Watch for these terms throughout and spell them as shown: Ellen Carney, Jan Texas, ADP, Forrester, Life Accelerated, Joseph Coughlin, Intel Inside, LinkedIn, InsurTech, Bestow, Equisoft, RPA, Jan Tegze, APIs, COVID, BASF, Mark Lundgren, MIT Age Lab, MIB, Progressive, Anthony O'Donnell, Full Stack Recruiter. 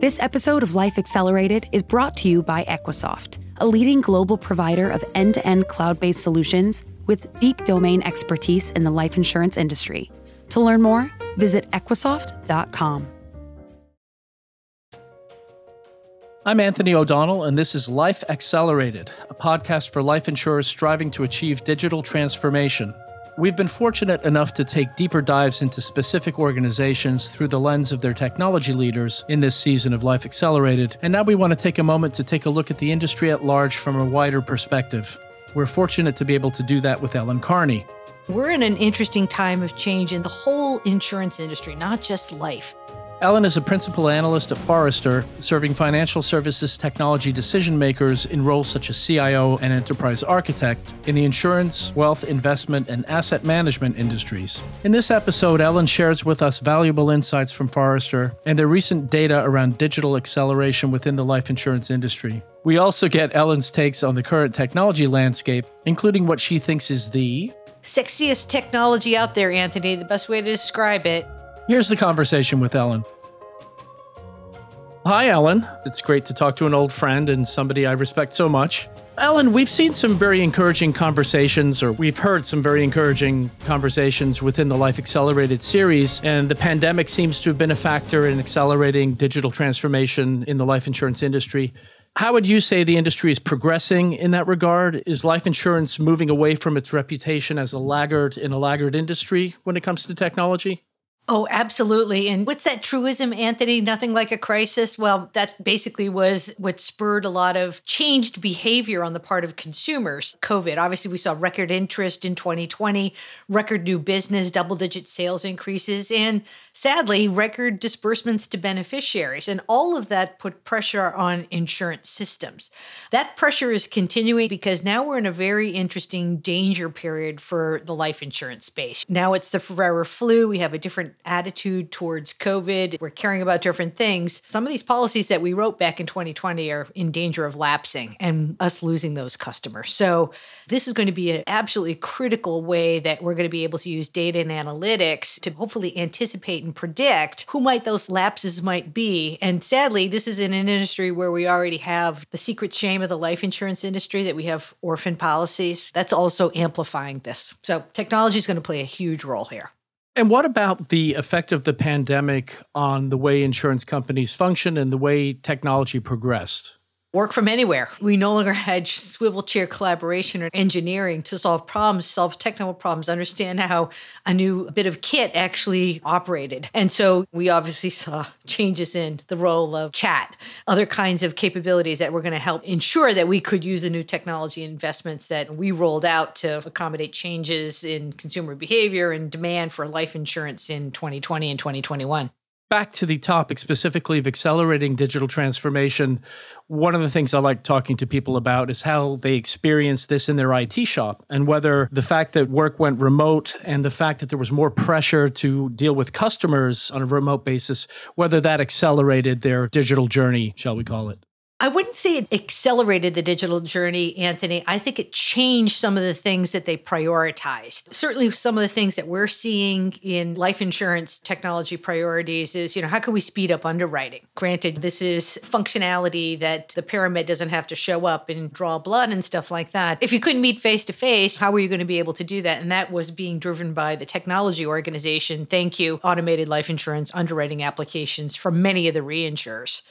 This episode of Life Accelerated is brought to you by Equisoft, a leading global provider of end-to-end cloud-based solutions with deep domain expertise in the life insurance industry. To learn more, visit Equisoft.com. I'm Anthony O'Donnell, and this is Life Accelerated, a podcast for life insurers striving to achieve digital transformation. We've been fortunate enough to take deeper dives into specific organizations through the lens of their technology leaders in this season of Life Accelerated, and now we want to take a moment to take a look at the industry at large from a wider perspective. We're fortunate to be able to do that with Ellen Carney. We're in an interesting time of change in the whole insurance industry, not just life. Ellen is a principal analyst at Forrester, serving financial services technology decision makers in roles such as CIO and enterprise architect in the insurance, wealth, investment, and asset management industries. In this episode, Ellen shares with us valuable insights from Forrester and their recent data around digital acceleration within the life insurance industry. We also get Ellen's takes on the current technology landscape, including what she thinks is the sexiest technology out there, Anthony, the best way to describe it. Here's the conversation with Ellen. Hi, Ellen. It's great to talk to an old friend and somebody I respect so much. Ellen, we've seen some very encouraging conversations, or we've heard some very encouraging conversations within the Life Accelerated series, and the pandemic seems to have been a factor in accelerating digital transformation in the life insurance industry. How would you say the industry is progressing in that regard? Is life insurance moving away from its reputation as a laggard in a laggard industry when it comes to technology? Oh, absolutely. And what's that truism, Anthony? Nothing like a crisis? Well, that basically was what spurred a lot of changed behavior on the part of consumers. COVID, obviously, we saw record interest in 2020, record new business, double-digit sales increases, and sadly, record disbursements to beneficiaries. And all of that put pressure on insurance systems. That pressure is continuing because now we're in a very interesting danger period for the life insurance space. Now it's the Ferrara flu. We have a different attitude towards COVID. We're caring about different things. Some of these policies that we wrote back in 2020 are in danger of lapsing and us losing those customers. So this is going to be an absolutely critical way that we're going to be able to use data and analytics to hopefully anticipate and predict who might those lapses might be. And sadly, this is in an industry where we already have the secret shame of the life insurance industry that we have orphan policies. That's also amplifying this. So technology is going to play a huge role here. And what about the effect of the pandemic on the way insurance companies function and the way technology progressed? Work from anywhere. We no longer had swivel chair collaboration or engineering to solve problems, solve technical problems, understand how a new bit of kit actually operated. And so we obviously saw changes in the role of chat, other kinds of capabilities that were going to help ensure that we could use the new technology investments that we rolled out to accommodate changes in consumer behavior and demand for life insurance in 2020 and 2021. Back to the topic specifically of accelerating digital transformation, one of the things I like talking to people about is how they experience this in their IT shop and whether the fact that work went remote and the fact that there was more pressure to deal with customers on a remote basis, whether that accelerated their digital journey, shall we call it. I wouldn't say it accelerated the digital journey, Anthony. I think it changed some of the things that they prioritized. Certainly some of the things that we're seeing in life insurance technology priorities is, how can we speed up underwriting? Granted, this is functionality that the paramed doesn't have to show up and draw blood and stuff like that. If you couldn't meet face-to-face, how were you going to be able to do that? And that was being driven by the technology organization. Thank you, automated life insurance underwriting applications from many of the reinsurers.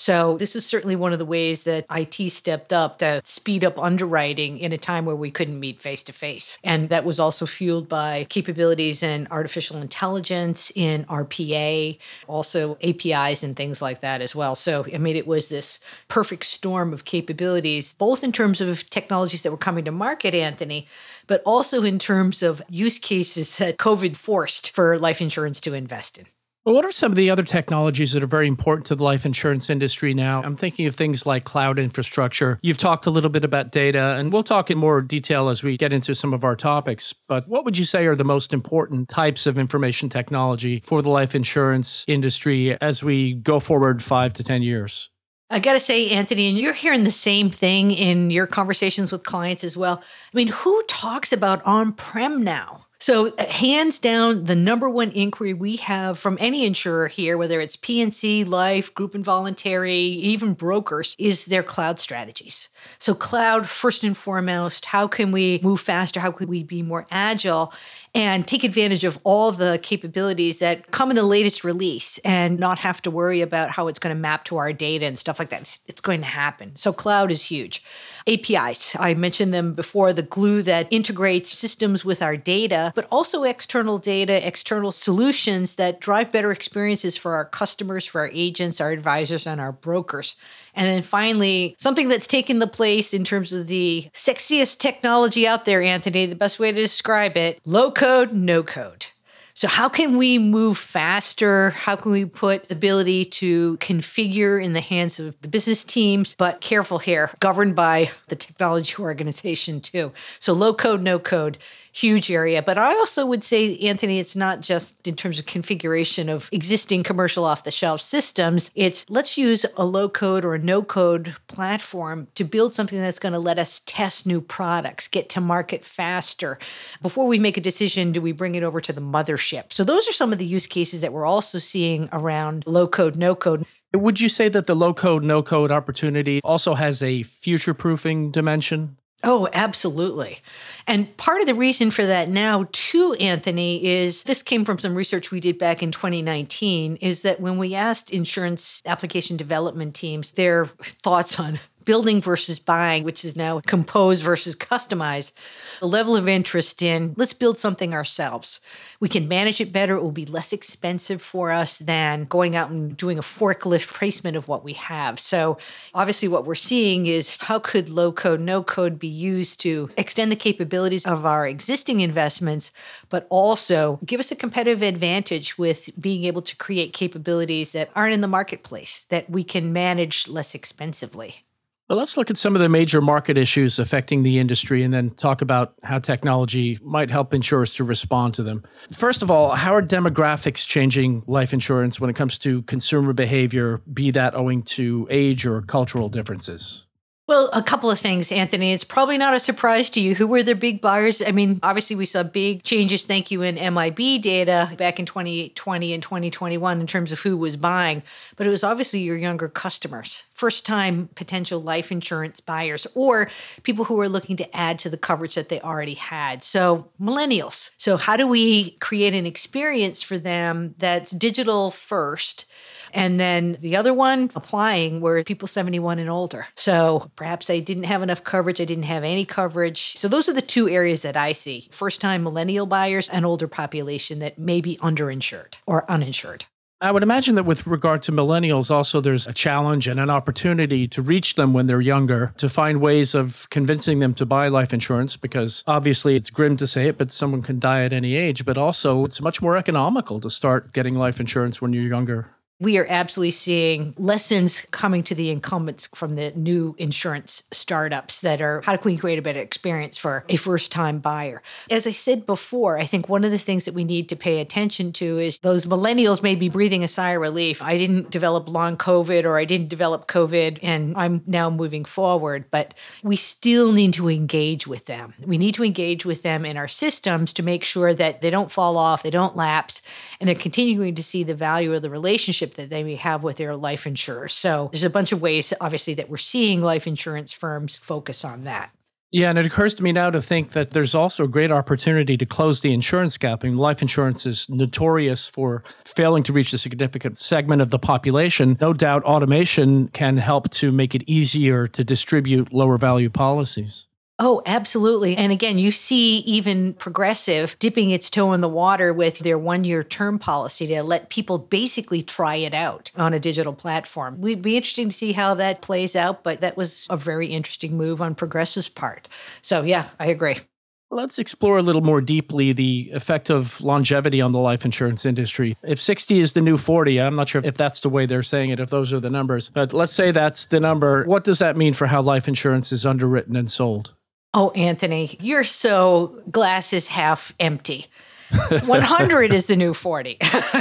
So this is certainly one of the ways that IT stepped up to speed up underwriting in a time where we couldn't meet face-to-face. And that was also fueled by capabilities in artificial intelligence, in RPA, also APIs and things like that as well. So, it was this perfect storm of capabilities, both in terms of technologies that were coming to market, Anthony, but also in terms of use cases that COVID forced for life insurance to invest in. Well, what are some of the other technologies that are very important to the life insurance industry now? I'm thinking of things like cloud infrastructure. You've talked a little bit about data, and we'll talk in more detail as we get into some of our topics. But what would you say are the most important types of information technology for the life insurance industry as we go forward 5 to 10 years? I got to say, Anthony, and you're hearing the same thing in your conversations with clients as well. Who talks about on-prem now? So hands down, the number one inquiry we have from any insurer here, whether it's P&C, life, group and voluntary, even brokers, is their cloud strategies. So cloud, first and foremost, how can we move faster? How could we be more agile and take advantage of all the capabilities that come in the latest release and not have to worry about how it's going to map to our data and stuff like that? It's going to happen. So cloud is huge. APIs, I mentioned them before, the glue that integrates systems with our data, but also external data, external solutions that drive better experiences for our customers, for our agents, our advisors, and our brokers. And then finally, something that's taken the place in terms of the sexiest technology out there, Anthony, the best way to describe it, low code, no code. So how can we move faster? How can we put ability to configure in the hands of the business teams, but careful here, governed by the technology organization too. So low code, no code, huge area. But I also would say, Anthony, it's not just in terms of configuration of existing commercial off-the-shelf systems. It's let's use a low code or a no code platform to build something that's going to let us test new products, get to market faster. Before we make a decision, do we bring it over to the mothership? So those are some of the use cases that we're also seeing around low code, no code. Would you say that the low code, no code opportunity also has a future-proofing dimension? Oh, absolutely. And part of the reason for that now too, Anthony, is this came from some research we did back in 2019, is that when we asked insurance application development teams their thoughts on building versus buying, which is now compose versus customize, the level of interest in let's build something ourselves. We can manage it better. It will be less expensive for us than going out and doing a forklift placement of what we have. So obviously what we're seeing is how could low code, no code be used to extend the capabilities of our existing investments, but also give us a competitive advantage with being able to create capabilities that aren't in the marketplace that we can manage less expensively. Well, let's look at some of the major market issues affecting the industry and then talk about how technology might help insurers to respond to them. First of all, how are demographics changing life insurance when it comes to consumer behavior, be that owing to age or cultural differences? Well, a couple of things, Anthony. It's probably not a surprise to you. Who were the big buyers? I mean, obviously we saw big changes, thank you, in MIB data back in 2020 and 2021 in terms of who was buying, but it was obviously your younger customers, first-time potential life insurance buyers, or people who are looking to add to the coverage that they already had. So millennials. So how do we create an experience for them that's digital first? And then the other one, applying, were people 71 and older. So perhaps I didn't have enough coverage. I didn't have any coverage. So those are the two areas that I see. First-time millennial buyers and older population that may be underinsured or uninsured. I would imagine that with regard to millennials, also there's a challenge and an opportunity to reach them when they're younger, to find ways of convincing them to buy life insurance, because obviously it's grim to say it, but someone can die at any age. But also it's much more economical to start getting life insurance when you're younger. We are absolutely seeing lessons coming to the incumbents from the new insurance startups that are, how can we create a better experience for a first-time buyer? As I said before, I think one of the things that we need to pay attention to is those millennials may be breathing a sigh of relief. I didn't develop long COVID, or I didn't develop COVID, and I'm now moving forward. But we still need to engage with them. We need to engage with them in our systems to make sure that they don't fall off, they don't lapse, and they're continuing to see the value of the relationship that they may have with their life insurer. So there's a bunch of ways, obviously, that we're seeing life insurance firms focus on that. Yeah, and it occurs to me now to think that there's also a great opportunity to close the insurance gap. I mean, life insurance is notorious for failing to reach a significant segment of the population. No doubt automation can help to make it easier to distribute lower value policies. Oh, absolutely. And again, you see even Progressive dipping its toe in the water with their one-year term policy to let people basically try it out on a digital platform. We'd be interesting to see how that plays out, but that was a very interesting move on Progressive's part. So yeah, I agree. Let's explore a little more deeply the effect of longevity on the life insurance industry. If 60 is the new 40, I'm not sure if that's the way they're saying it, if those are the numbers, but let's say that's the number. What does that mean for how life insurance is underwritten and sold? Oh, Anthony, you're so glasses half empty. 100 is the new 40.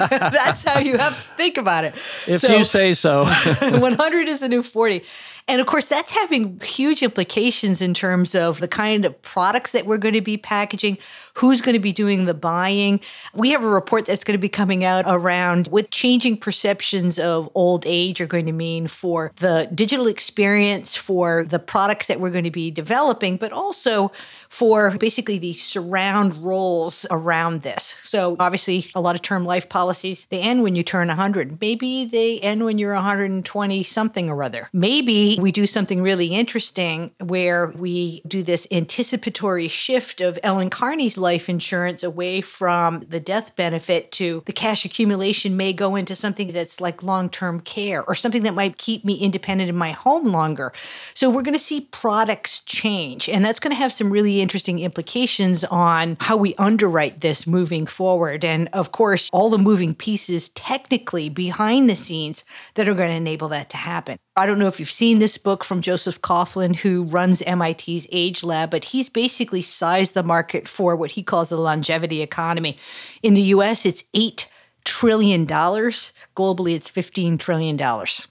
That's how you have to think about it. If so, you say so. 100 is the new 40. And of course, that's having huge implications in terms of the kind of products that we're going to be packaging, who's going to be doing the buying. We have a report that's going to be coming out around what changing perceptions of old age are going to mean for the digital experience, for the products that we're going to be developing, but also for basically the surround roles around this. So obviously, a lot of term life policies, they end when you turn 100. Maybe they end when you're 120 something or other. Maybe we do something really interesting where we do this anticipatory shift of Ellen Carney's life insurance away from the death benefit to the cash accumulation may go into something that's like long-term care or something that might keep me independent in my home longer. So we're going to see products change, and that's going to have some really interesting implications on how we underwrite this moving forward. And of course, all the moving pieces technically behind the scenes that are going to enable that to happen. I don't know if you've seen this book from Joseph Coughlin, who runs MIT's Age Lab, but he's basically sized the market for what he calls the longevity economy. In the US, it's $8 trillion. Globally, it's $15 trillion.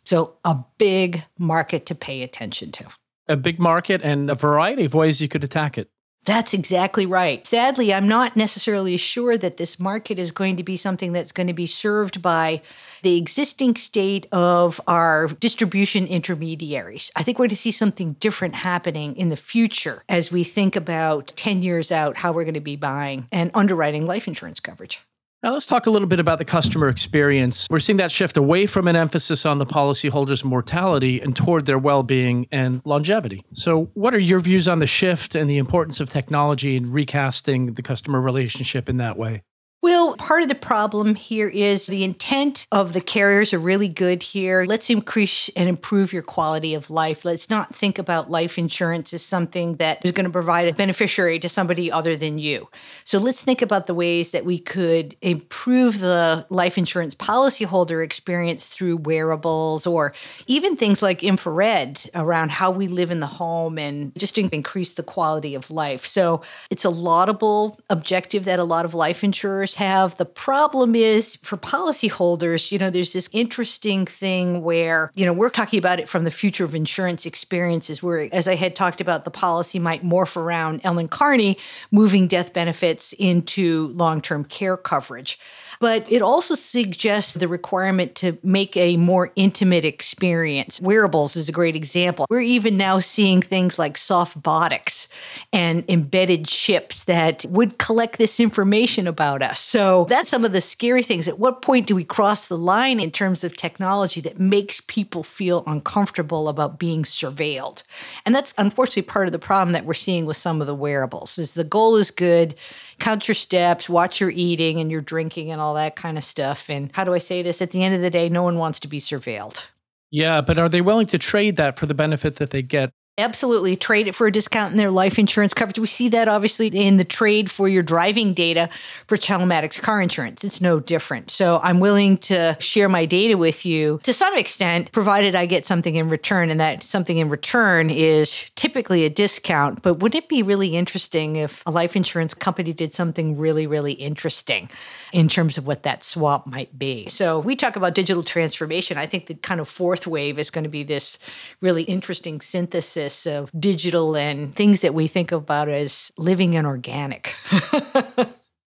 So a big market to pay attention to. A big market and a variety of ways you could attack it. That's exactly right. Sadly, I'm not necessarily sure that this market is going to be something that's going to be served by the existing state of our distribution intermediaries. I think we're going to see something different happening in the future as we think about 10 years out, how we're going to be buying and underwriting life insurance coverage. Now, let's talk a little bit about the customer experience. We're seeing that shift away from an emphasis on the policyholder's mortality and toward their well-being and longevity. So what are your views on the shift and the importance of technology in recasting the customer relationship in that way? Well, part of the problem here is the intent of the carriers are really good here. Let's increase and improve your quality of life. Let's not think about life insurance as something that is going to provide a beneficiary to somebody other than you. So let's think about the ways that we could improve the life insurance policyholder experience through wearables or even things like infrared around how we live in the home and just to increase the quality of life. So it's a laudable objective that a lot of life insurers have. The problem is for policyholders, there's this interesting thing where, we're talking about it from the future of insurance experiences where, as I had talked about, the policy might morph around Ellen Carney moving death benefits into long-term care coverage. But it also suggests the requirement to make a more intimate experience. Wearables is a great example. We're even now seeing things like softbotics and embedded chips that would collect this information about us. So that's some of the scary things. At what point do we cross the line in terms of technology that makes people feel uncomfortable about being surveilled? And that's unfortunately part of the problem that we're seeing with some of the wearables is the goal is good, count your steps, watch your eating and your drinking and all that kind of stuff. And how do I say this? At the end of the day, no one wants to be surveilled. Yeah, but are they willing to trade that for the benefit that they get? Absolutely. Trade it for a discount in their life insurance coverage. We see that obviously in the trade for your driving data for telematics car insurance. It's no different. So I'm willing to share my data with you to some extent, provided I get something in return. And that something in return is typically a discount. But wouldn't it be really interesting if a life insurance company did something really, really interesting in terms of what that swap might be? So we talk about digital transformation. I think the kind of fourth wave is going to be this really interesting synthesis of digital and things that we think about as living and organic.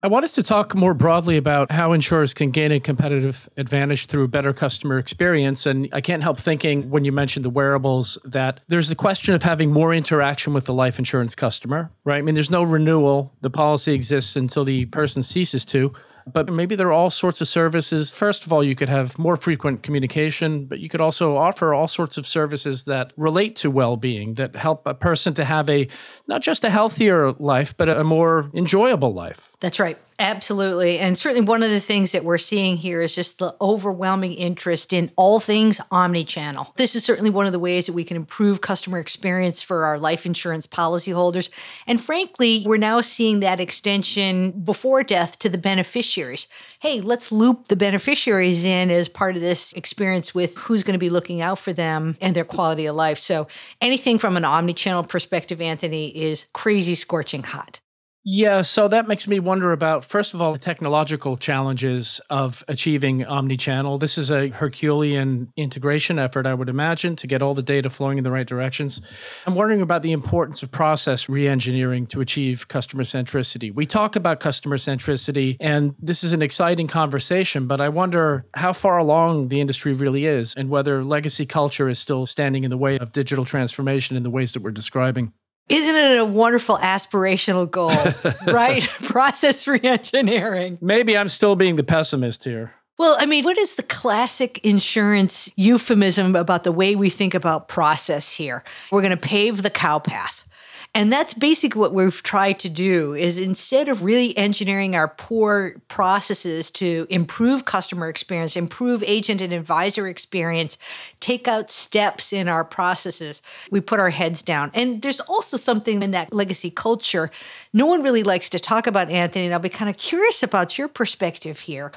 I want us to talk more broadly about how insurers can gain a competitive advantage through better customer experience. And I can't help thinking when you mentioned the wearables that there's the question of having more interaction with the life insurance customer, right? I mean, there's no renewal. The policy exists until the person ceases to. But maybe there are all sorts of services. First of all, you could have more frequent communication, but you could also offer all sorts of services that relate to well-being, that help a person to have a, not just a healthier life, but a more enjoyable life. That's right. Absolutely. And certainly one of the things that we're seeing here is just the overwhelming interest in all things omnichannel. This is certainly one of the ways that we can improve customer experience for our life insurance policyholders. And frankly, we're now seeing that extension before death to the beneficiaries. Hey, let's loop the beneficiaries in as part of this experience with who's going to be looking out for them and their quality of life. So anything from an omnichannel perspective, Anthony, is crazy scorching hot. Yeah, so that makes me wonder about, first of all, the technological challenges of achieving omnichannel. This is a Herculean integration effort, I would imagine, to get all the data flowing in the right directions. I'm wondering about the importance of process reengineering to achieve customer centricity. We talk about customer centricity, and this is an exciting conversation, but I wonder how far along the industry really is and whether legacy culture is still standing in the way of digital transformation in the ways that we're describing. Isn't it a wonderful aspirational goal, right? Process reengineering. Maybe I'm still being the pessimist here. Well, I mean, what is the classic insurance euphemism about the way we think about process here? We're going to pave the cow path. And that's basically what we've tried to do is instead of really engineering our poor processes to improve customer experience, improve agent and advisor experience, take out steps in our processes, we put our heads down. And there's also something in that legacy culture no one really likes to talk about, Anthony, and I'll be kind of curious about your perspective here.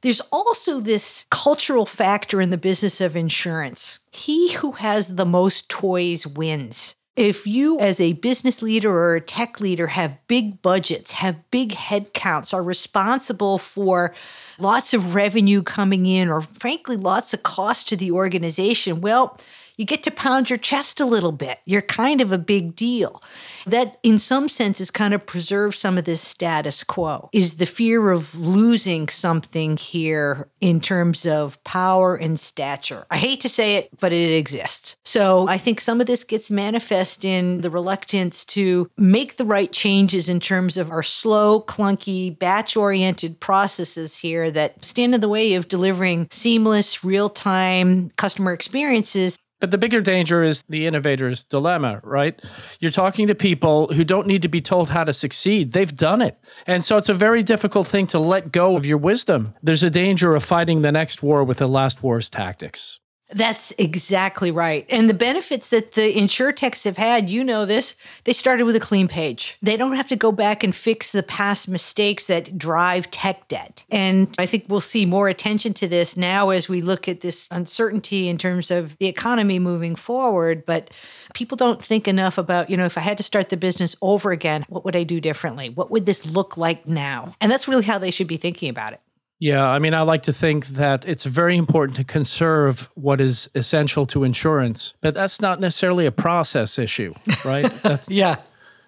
There's also this cultural factor in the business of insurance. He who has the most toys wins. If you as a business leader or a tech leader have big budgets, have big headcounts, are responsible for lots of revenue coming in or frankly lots of cost to the organization, well, you get to pound your chest a little bit. You're kind of a big deal. That in some senses kind of preserves some of this status quo is the fear of losing something here in terms of power and stature. I hate to say it, but it exists. So I think some of this gets manifest in the reluctance to make the right changes in terms of our slow, clunky, batch-oriented processes here that stand in the way of delivering seamless, real-time customer experiences. But the bigger danger is the innovator's dilemma, right? You're talking to people who don't need to be told how to succeed. They've done it. And so it's a very difficult thing to let go of your wisdom. There's a danger of fighting the next war with the last war's tactics. That's exactly right. And the benefits that the InsurTechs have had, you know this, they started with a clean page. They don't have to go back and fix the past mistakes that drive tech debt. And I think we'll see more attention to this now as we look at this uncertainty in terms of the economy moving forward. But people don't think enough about, if I had to start the business over again, what would I do differently? What would this look like now? And that's really how they should be thinking about it. Yeah, I like to think that it's very important to conserve what is essential to insurance, but that's not necessarily a process issue, right? Yeah.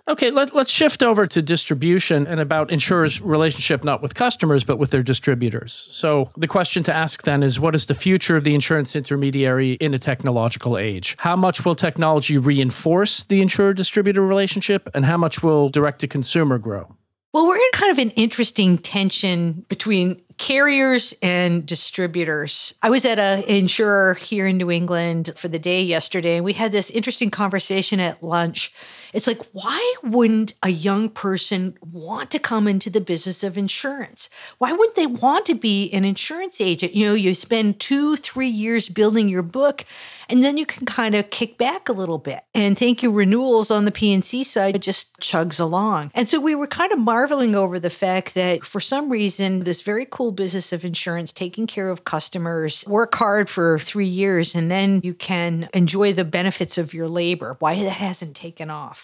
Okay, let's shift over to distribution and about insurers' relationship not with customers, but with their distributors. So the question to ask then is, what is the future of the insurance intermediary in a technological age? How much will technology reinforce the insurer-distributor relationship, and how much will direct-to-consumer grow? Well, we're in kind of an interesting tension between carriers and distributors. I was at an insurer here in New England for the day yesterday, and we had this interesting conversation at lunch. It's like, why wouldn't a young person want to come into the business of insurance? Why wouldn't they want to be an insurance agent? You spend 2-3 years building your book, and then you can kind of kick back a little bit and think your renewals on the P&C side just chugs along. And so we were kind of marveling over the fact that for some reason, this very cool business of insurance, taking care of customers, work hard for 3 years, and then you can enjoy the benefits of your labor. Why that hasn't taken off.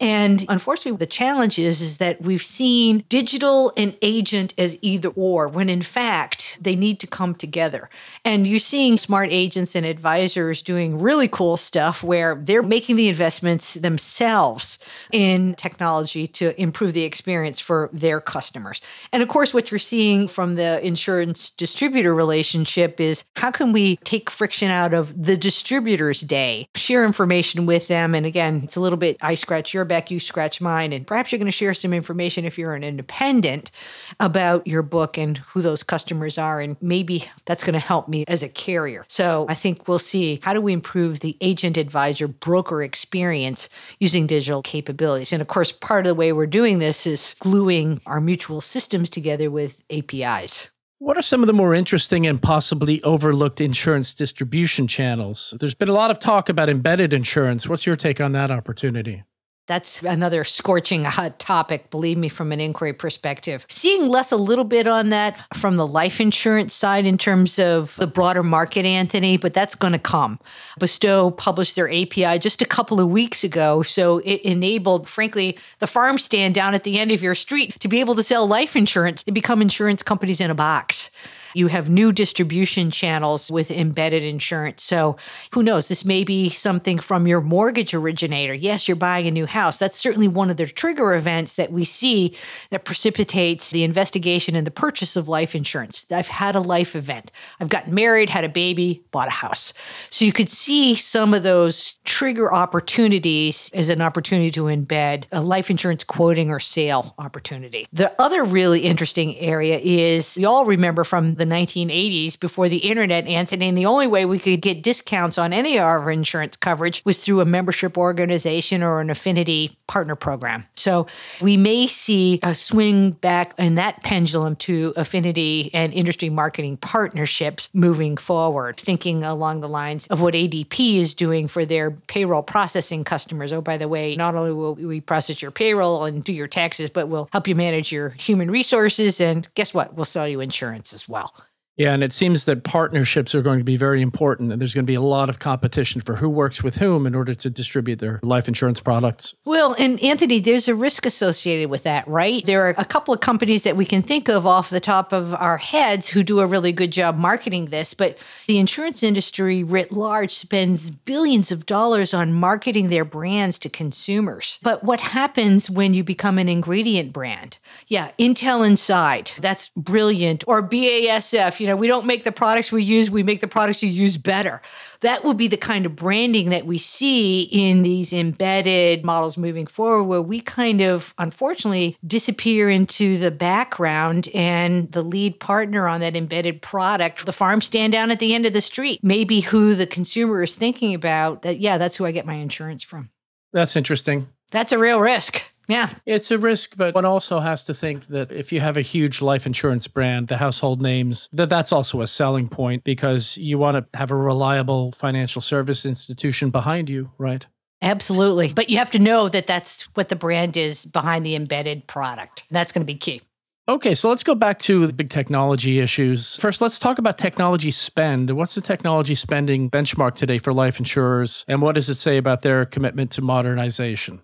And unfortunately, the challenge is that we've seen digital and agent as either or, when in fact, they need to come together. And you're seeing smart agents and advisors doing really cool stuff where they're making the investments themselves in technology to improve the experience for their customers. And of course, what you're seeing from the insurance distributor relationship is how can we take friction out of the distributor's day, share information with them. And again, it's a little bit, I scratch your back, you scratch mine, and perhaps you're going to share some information if you're an independent about your book and who those customers are, and maybe that's going to help me as a carrier. So I think we'll see how do we improve the agent, advisor, broker experience using digital capabilities. And of course, part of the way we're doing this is gluing our mutual systems together with APIs. What are some of the more interesting and possibly overlooked insurance distribution channels? There's been a lot of talk about embedded insurance. What's your take on that opportunity? That's another scorching hot topic, believe me, from an inquiry perspective. Seeing less a little bit on that from the life insurance side in terms of the broader market, Anthony, but that's going to come. Bestow published their API just a couple of weeks ago, so it enabled, frankly, the farm stand down at the end of your street to be able to sell life insurance to become insurance companies in a box. You have new distribution channels with embedded insurance. So who knows? This may be something from your mortgage originator. Yes, you're buying a new house. That's certainly one of the trigger events that we see that precipitates the investigation and the purchase of life insurance. I've had a life event. I've gotten married, had a baby, bought a house. So you could see some of those trigger opportunities as an opportunity to embed a life insurance quoting or sale opportunity. The other really interesting area is, you all remember from the 1980s, before the internet, Anthony, and the only way we could get discounts on any of our insurance coverage was through a membership organization or an affinity partner program. So we may see a swing back in that pendulum to affinity and industry marketing partnerships moving forward, thinking along the lines of what ADP is doing for their payroll processing customers. Oh, by the way, not only will we process your payroll and do your taxes, but we'll help you manage your human resources. And guess what? We'll sell you insurance as well. Yeah, and it seems that partnerships are going to be very important, and there's going to be a lot of competition for who works with whom in order to distribute their life insurance products. Well, and Anthony, there's a risk associated with that, right? There are a couple of companies that we can think of off the top of our heads who do a really good job marketing this, but the insurance industry writ large spends billions of dollars on marketing their brands to consumers. But what happens when you become an ingredient brand? Yeah, Intel Inside, that's brilliant, or BASF. You know, we don't make the products we use, we make the products you use better. That will be the kind of branding that we see in these embedded models moving forward, where we kind of, unfortunately, disappear into the background, and the lead partner on that embedded product, the farm stand down at the end of the street, may be who the consumer is thinking about, that, yeah, that's who I get my insurance from. That's interesting. That's a real risk. Yeah. It's a risk, but one also has to think that if you have a huge life insurance brand, the household names, that's also a selling point, because you want to have a reliable financial service institution behind you, right? Absolutely. But you have to know that that's what the brand is behind the embedded product. That's going to be key. Okay, so let's go back to the big technology issues. First, let's talk about technology spend. What's the technology spending benchmark today for life insurers, and what does it say about their commitment to modernization?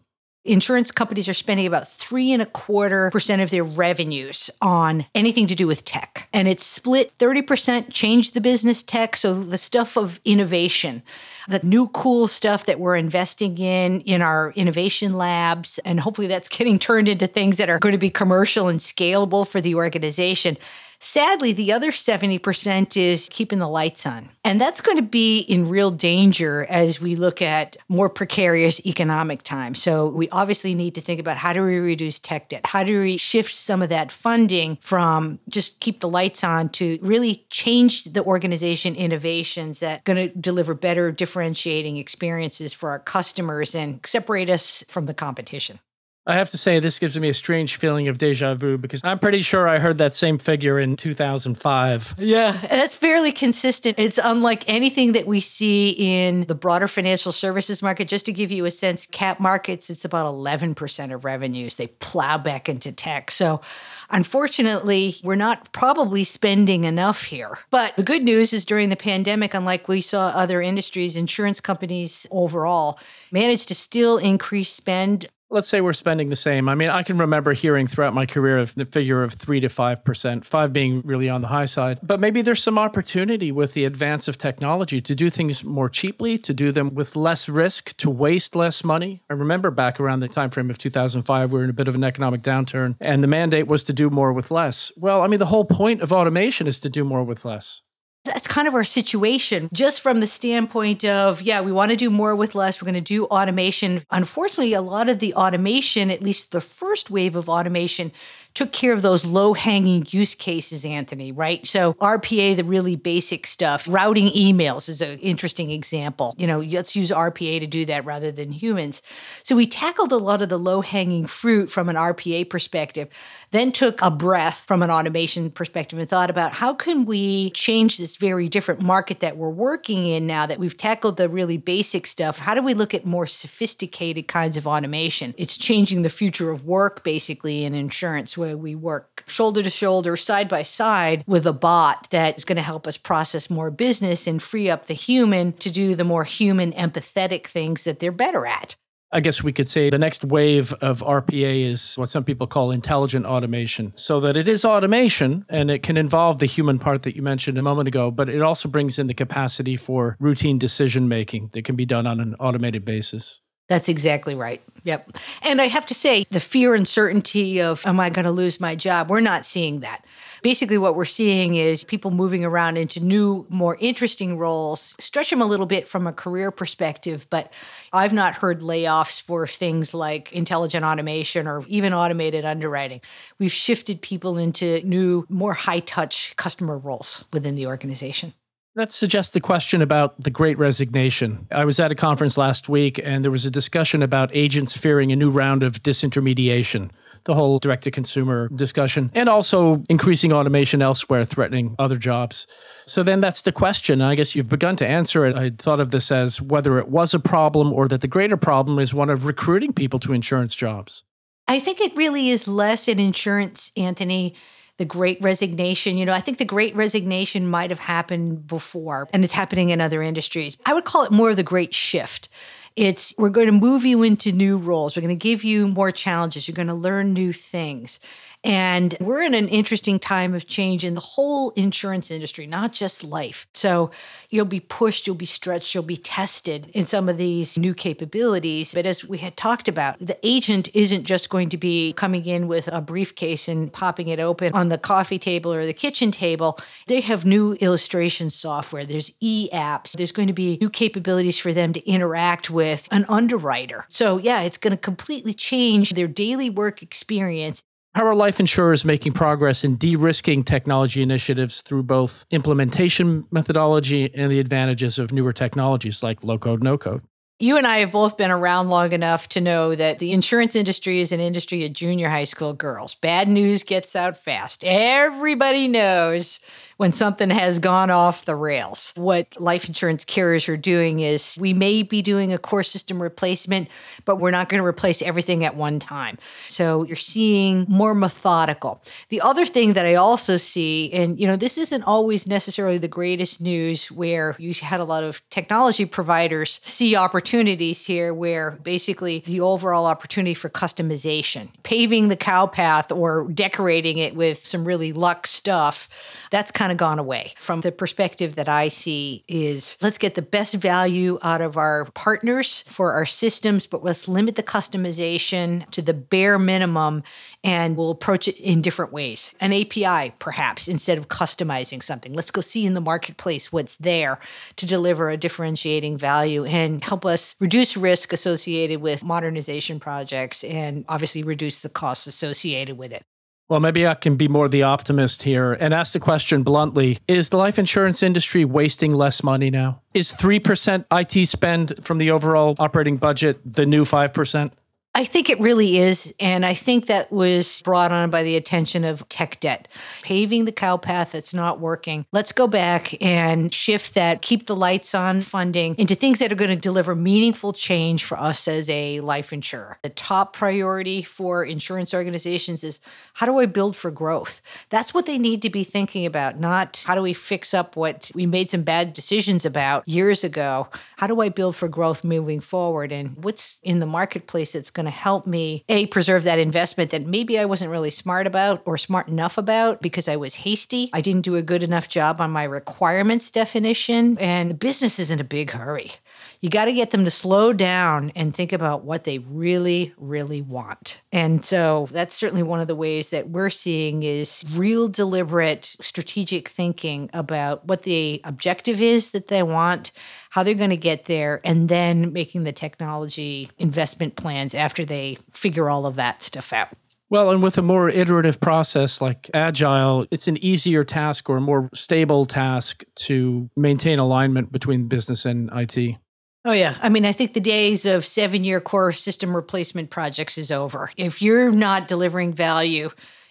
Insurance companies are spending about 3.25% of their revenues on anything to do with tech. And it's split 30% change the business tech, so the stuff of innovation, the new cool stuff that we're investing in our innovation labs. And hopefully that's getting turned into things that are going to be commercial and scalable for the organization. Sadly, the other 70% is keeping the lights on. And that's going to be in real danger as we look at more precarious economic times. So we obviously need to think about, how do we reduce tech debt? How do we shift some of that funding from just keep the lights on to really change the organization innovations that are going to deliver better differentiating experiences for our customers and separate us from the competition? I have to say, this gives me a strange feeling of deja vu, because I'm pretty sure I heard that same figure in 2005. Yeah, and that's fairly consistent. It's unlike anything that we see in the broader financial services market. Just to give you a sense, cap markets, it's about 11% of revenues. They plow back into tech. So unfortunately, we're not probably spending enough here. But the good news is, during the pandemic, unlike we saw other industries, insurance companies overall managed to still increase spend. Let's say we're spending the same. I mean, I can remember hearing throughout my career of the figure of 3 to 5%, 5 being really on the high side. But maybe there's some opportunity with the advance of technology to do things more cheaply, to do them with less risk, to waste less money. I remember back around the time frame of 2005, we were in a bit of an economic downturn, and the mandate was to do more with less. Well, I mean, the whole point of automation is to do more with less. That's kind of our situation, just from the standpoint of, yeah, we want to do more with less. We're going to do automation. Unfortunately, a lot of the automation, at least the first wave of automation, took care of those low-hanging use cases, Anthony, right? So RPA, the really basic stuff. Routing emails is an interesting example. You know, let's use RPA to do that rather than humans. So we tackled a lot of the low-hanging fruit from an RPA perspective, then took a breath from an automation perspective and thought about, how can we change this very different market that we're working in now that we've tackled the really basic stuff, how do we look at more sophisticated kinds of automation? It's changing the future of work, basically, in insurance, where we work shoulder to shoulder, side by side with a bot that is going to help us process more business and free up the human to do the more human, empathetic things that they're better at. I guess we could say the next wave of RPA is what some people call intelligent automation, so that it is automation and it can involve the human part that you mentioned a moment ago, but it also brings in the capacity for routine decision-making that can be done on an automated basis. That's exactly right. Yep. And I have to say, the fear and certainty of, am I going to lose my job? We're not seeing that. Basically, what we're seeing is people moving around into new, more interesting roles, stretch them a little bit from a career perspective, but I've not heard layoffs for things like intelligent automation or even automated underwriting. We've shifted people into new, more high-touch customer roles within the organization. That suggests the question about the Great Resignation. I was at a conference last week, and there was a discussion about agents fearing a new round of disintermediation, the whole direct-to-consumer discussion, and also increasing automation elsewhere, threatening other jobs. So then that's the question. I guess you've begun to answer it. I thought of this as whether it was a problem or that the greater problem is one of recruiting people to insurance jobs. I think it really is less in insurance, Anthony. The Great Resignation, I think the Great Resignation might have happened before, and it's happening in other industries. I would call it more of the Great Shift. It's we're going to move you into new roles. We're going to give you more challenges. You're going to learn new things. And we're in an interesting time of change in the whole insurance industry, not just life. So you'll be pushed, you'll be stretched, you'll be tested in some of these new capabilities. But as we had talked about, the agent isn't just going to be coming in with a briefcase and popping it open on the coffee table or the kitchen table. They have new illustration software. There's e-apps. There's going to be new capabilities for them to interact with an underwriter. So yeah, it's going to completely change their daily work experience. How are life insurers making progress in de-risking technology initiatives through both implementation methodology and the advantages of newer technologies like low-code, no-code? You and I have both been around long enough to know that the insurance industry is an industry of junior high school girls. Bad news gets out fast. Everybody knows when something has gone off the rails. What life insurance carriers are doing is we may be doing a core system replacement, but we're not going to replace everything at one time. So you're seeing more methodical. The other thing that I also see, and this isn't always necessarily the greatest news, where you had a lot of technology providers see opportunities here where basically the overall opportunity for customization, paving the cow path or decorating it with some really luxe stuff, that's kind of gone away. From the perspective that I see is let's get the best value out of our partners for our systems, but let's limit the customization to the bare minimum and we'll approach it in different ways. An API perhaps instead of customizing something. Let's go see in the marketplace what's there to deliver a differentiating value and help us reduce risk associated with modernization projects and obviously reduce the costs associated with it. Well, maybe I can be more the optimist here and ask the question bluntly, is the life insurance industry wasting less money now? Is 3% IT spend from the overall operating budget the new 5%? I think it really is, and I think that was brought on by the attention of tech debt. Paving the cow path that's not working. Let's go back and shift that, keep the lights on funding into things that are going to deliver meaningful change for us as a life insurer. The top priority for insurance organizations is, how do I build for growth? That's what they need to be thinking about, not how do we fix up what we made some bad decisions about years ago. How do I build for growth moving forward, and what's in the marketplace that's going to help me, A, preserve that investment that maybe I wasn't really smart about or smart enough about because I was hasty. I didn't do a good enough job on my requirements definition, and the business is in a big hurry. You got to get them to slow down and think about what they really, really want. And so that's certainly one of the ways that we're seeing is real deliberate strategic thinking about what the objective is that they want, how they're going to get there, and then making the technology investment plans after they figure all of that stuff out. Well, and with a more iterative process like Agile, it's an easier task or a more stable task to maintain alignment between business and IT. Oh, yeah. I think the days of 7-year core system replacement projects is over. If you're not delivering value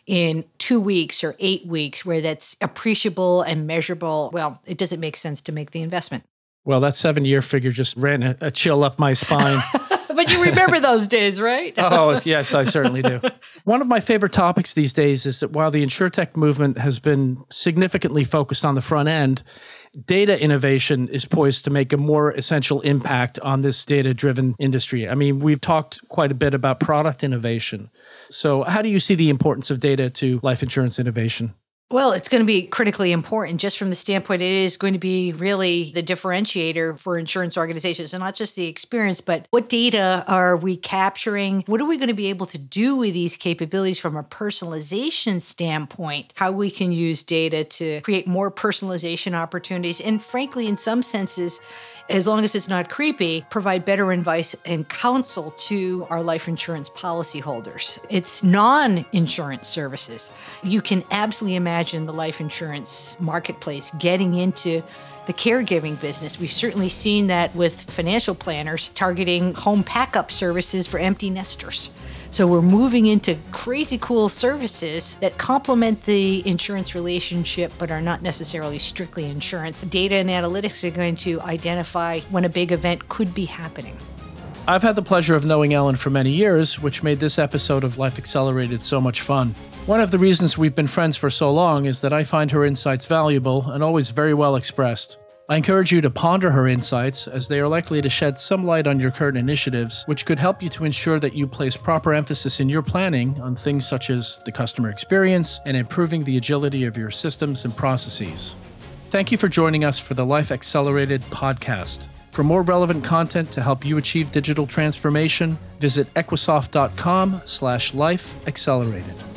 in 2 weeks or 8 weeks where that's appreciable and measurable, well, it doesn't make sense to make the investment. Well, that 7-year figure just ran a chill up my spine. But you remember those days, right? Oh, yes, I certainly do. One of my favorite topics these days is that while the InsurTech movement has been significantly focused on the front end, data innovation is poised to make a more essential impact on this data-driven industry. I mean, we've talked quite a bit about product innovation. So how do you see the importance of data to life insurance innovation? Well, it's going to be critically important just from the standpoint, it is going to be really the differentiator for insurance organizations. So not just the experience, but what data are we capturing? What are we going to be able to do with these capabilities from a personalization standpoint? How we can use data to create more personalization opportunities. And frankly, in some senses, as long as it's not creepy, provide better advice and counsel to our life insurance policyholders. It's non-insurance services. You can absolutely imagine the life insurance marketplace getting into the caregiving business. We've certainly seen that with financial planners targeting home pack-up services for empty nesters. So we're moving into crazy cool services that complement the insurance relationship, but are not necessarily strictly insurance. Data and analytics are going to identify when a big event could be happening. I've had the pleasure of knowing Ellen for many years, which made this episode of Life Accelerated so much fun. One of the reasons we've been friends for so long is that I find her insights valuable and always very well expressed. I encourage you to ponder her insights, as they are likely to shed some light on your current initiatives, which could help you to ensure that you place proper emphasis in your planning on things such as the customer experience and improving the agility of your systems and processes. Thank you for joining us for the Life Accelerated podcast. For more relevant content to help you achieve digital transformation, visit equisoft.com/lifeaccelerated.